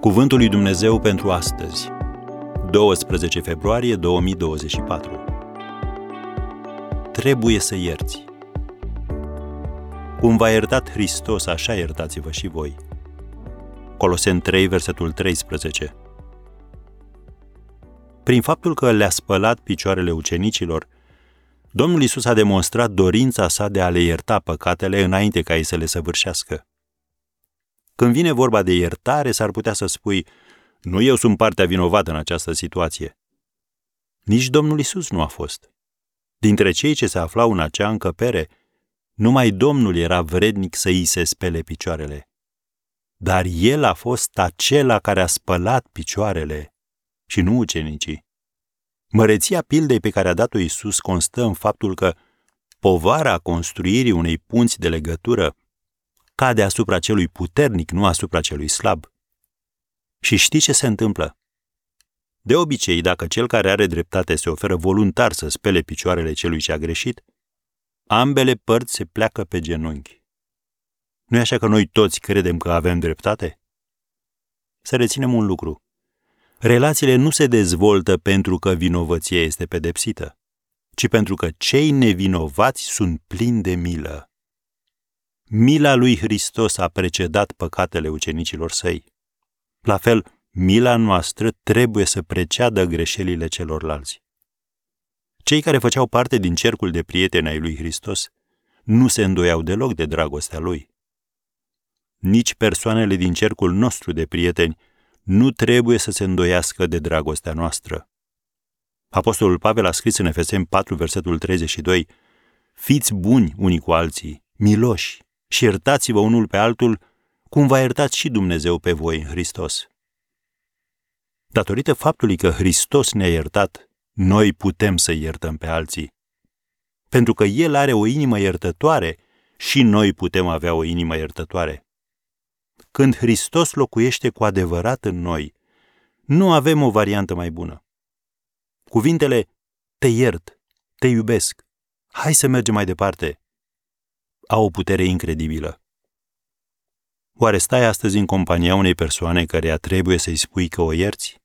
Cuvântul lui Dumnezeu pentru astăzi, 12 februarie 2024. Trebuie să ierți. Cum v-a iertat Hristos, așa iertați-vă și voi. Coloseni 3, versetul 13. Prin faptul că le-a spălat picioarele ucenicilor, Domnul Iisus a demonstrat dorința sa de a le ierta păcatele înainte ca ei să le săvârșească. Când vine vorba de iertare, s-ar putea să spui, nu eu sunt partea vinovată în această situație. Nici Domnul Iisus nu a fost. Dintre cei ce se aflau în acea încăpere, numai Domnul era vrednic să îi se spele picioarele. Dar El a fost acela care a spălat picioarele și nu ucenicii. Măreția pildei pe care a dat-o Iisus constă în faptul că povara construirii unei punți de legătură cade asupra celui puternic, nu asupra celui slab. Și știi ce se întâmplă? De obicei, dacă cel care are dreptate se oferă voluntar să spele picioarele celui ce a greșit, ambele părți se pleacă pe genunchi. Nu-i așa că noi toți credem că avem dreptate? Să reținem un lucru. Relațiile nu se dezvoltă pentru că vinovăția este pedepsită, ci pentru că cei nevinovați sunt plini de milă. Mila lui Hristos a precedat păcatele ucenicilor săi. La fel, mila noastră trebuie să preceadă greșelile celorlalți. Cei care făceau parte din cercul de prieteni ai lui Hristos nu se îndoiau deloc de dragostea lui. Nici persoanele din cercul nostru de prieteni nu trebuie să se îndoiască de dragostea noastră. Apostolul Pavel a scris în Efeseni 4, versetul 32, fiți buni unii cu alții, miloși, și iertați-vă unul pe altul, cum v-a iertat și Dumnezeu pe voi în Hristos. Datorită faptului că Hristos ne-a iertat, noi putem să iertăm pe alții. Pentru că El are o inimă iertătoare și noi putem avea o inimă iertătoare. Când Hristos locuiește cu adevărat în noi, nu avem o variantă mai bună. Cuvintele, te iert, te iubesc, hai să mergem mai departe, au o putere incredibilă. Oare stai astăzi în compania unei persoane căreia trebuie să-i spui că o ierți?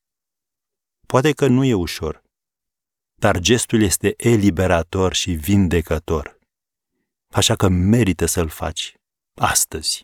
Poate că nu e ușor, dar gestul este eliberator și vindecător. Așa că merită să-l faci astăzi.